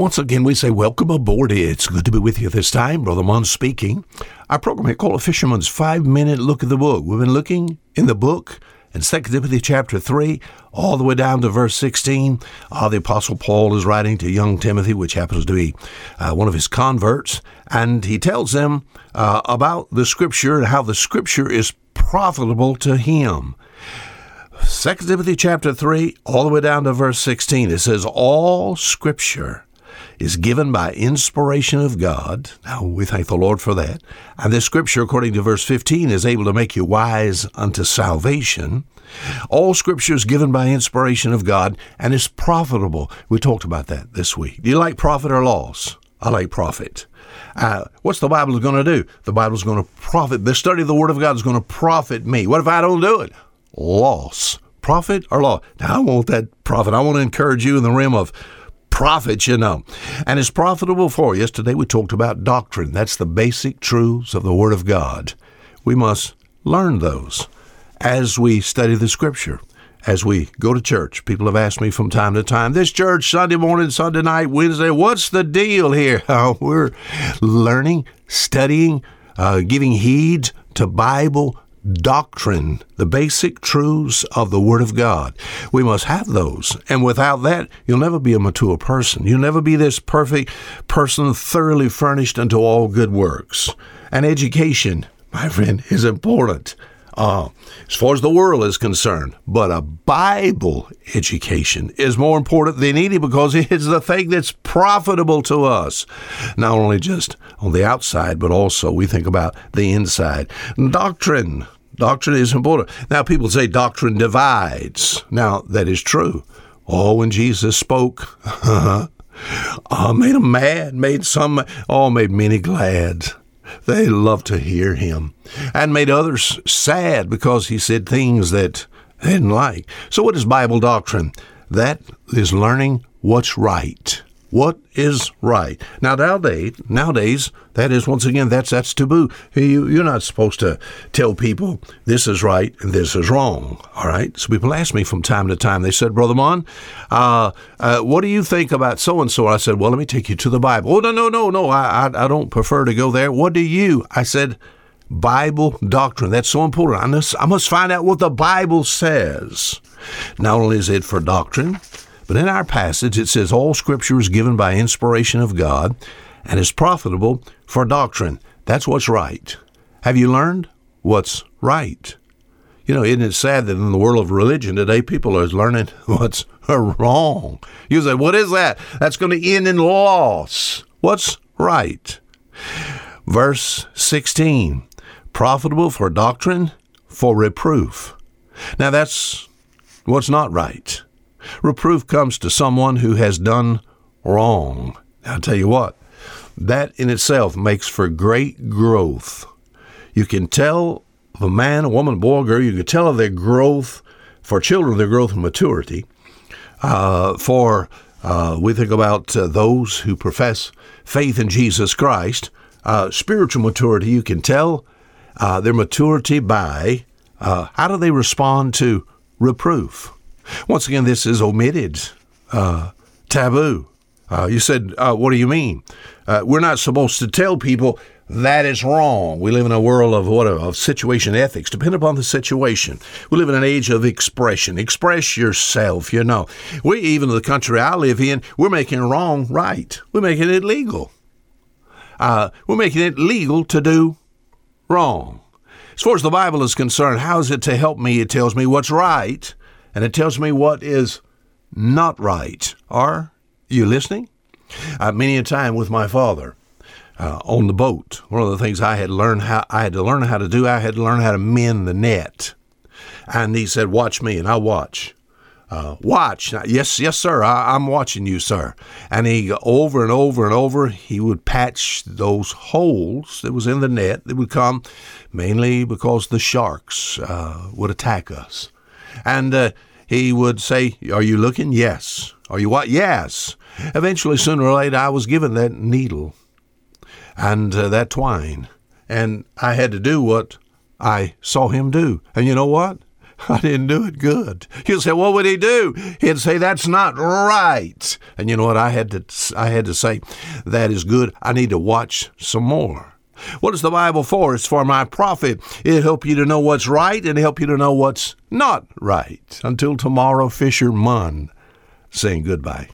Once again, we say welcome aboard. It's good to be with you this time. Brother Mon speaking. Our program here called A Fisherman's 5 Minute Look at the Book. We've been looking in the book in 2 Timothy chapter 3, all the way down to verse 16. The Apostle Paul is writing to young Timothy, which happens to be one of his converts, and he tells them about the Scripture and how the Scripture is profitable to him. 2 Timothy chapter 3, all the way down to verse 16, it says, all Scripture is given by inspiration of God. Now, we thank the Lord for that. And this Scripture, according to verse 15, is able to make you wise unto salvation. All Scripture is given by inspiration of God and is profitable. We talked about that this week. Do you like profit or loss? I like profit. What's the Bible going to do? The Bible's going to profit. The study of the Word of God is going to profit me. What if I don't do it? Loss. Profit or loss? Now, I want that profit. I want to encourage you in the realm of profit, you know. And it's profitable for you. Yesterday we talked about doctrine. That's the basic truths of the Word of God. We must learn those as we study the Scripture, as we go to church. People have asked me from time to time, this church, Sunday morning, Sunday night, Wednesday, what's the deal here? We're learning, studying, giving heed to Bible doctrine, the basic truths of the Word of God. We must have those. And without that, you'll never be a mature person. You'll never be this perfect person, thoroughly furnished unto all good works. And education, my friend, is important as far as the world is concerned. But a Bible education is more important than any, because it is the thing that's profitable to us, not only just on the outside, but also we think about the inside. Doctrine. Doctrine is important. Now, people say doctrine divides. Now, that is true. Oh, when Jesus spoke, made them mad, made some, made many glad. They loved to hear him, and made others sad because he said things that they didn't like. So what is Bible doctrine? That is learning what's right. What is right? Now, nowadays, that is, once again, that's taboo. You're not supposed to tell people this is right and this is wrong, all right? So people ask me from time to time, they said, Brother Mon, what do you think about so-and-so? I said, well, let me take you to the Bible. Oh, no, I don't prefer to go there. What do you? I said, Bible doctrine. That's so important. I must find out what the Bible says. Not only is it for doctrine, but in our passage, it says all Scripture is given by inspiration of God and is profitable for doctrine. That's what's right. Have you learned what's right? You know, isn't it sad that in the world of religion today, people are learning what's wrong? You say, what is that? That's going to end in loss. What's right? Verse 16, profitable for doctrine, for reproof. Now, that's what's not right. Reproof comes to someone who has done wrong. I'll tell you what, that in itself makes for great growth. You can tell the man, a woman, boy, girl, you can tell their growth, for children, their growth and maturity. We think about those who profess faith in Jesus Christ, spiritual maturity, you can tell their maturity by how do they respond to reproof. Once again, this is omitted, taboo. You said, what do you mean? We're not supposed to tell people that is wrong. We live in a world of situation ethics, depending upon the situation. We live in an age of expression. Express yourself, you know. We, even in the country I live in, we're making wrong right. We're making it legal. We're making it legal to do wrong. As far as the Bible is concerned, how is it to help me? It tells me what's right, and it tells me what is not right. Are you listening? Many a time with my father on the boat, one of the things I had to learn how to mend the net. And he said, watch me, and I watch. Watch. Now, yes, sir, I'm watching you, sir. And he, over and over and over, he would patch those holes that was in the net that would come mainly because the sharks would attack us. And he would say, are you looking? Yes. Are you what? Yes. Eventually, sooner or later, I was given that needle and that twine. And I had to do what I saw him do. And you know what? I didn't do it good. You'll say, what would he do? He'd say, that's not right. And you know what I had to say? That is good. I need to watch some more. What is the Bible for? It's for my profit. It'll help you to know what's right and help you to know what's not right. Until tomorrow, Fisher Mon saying goodbye.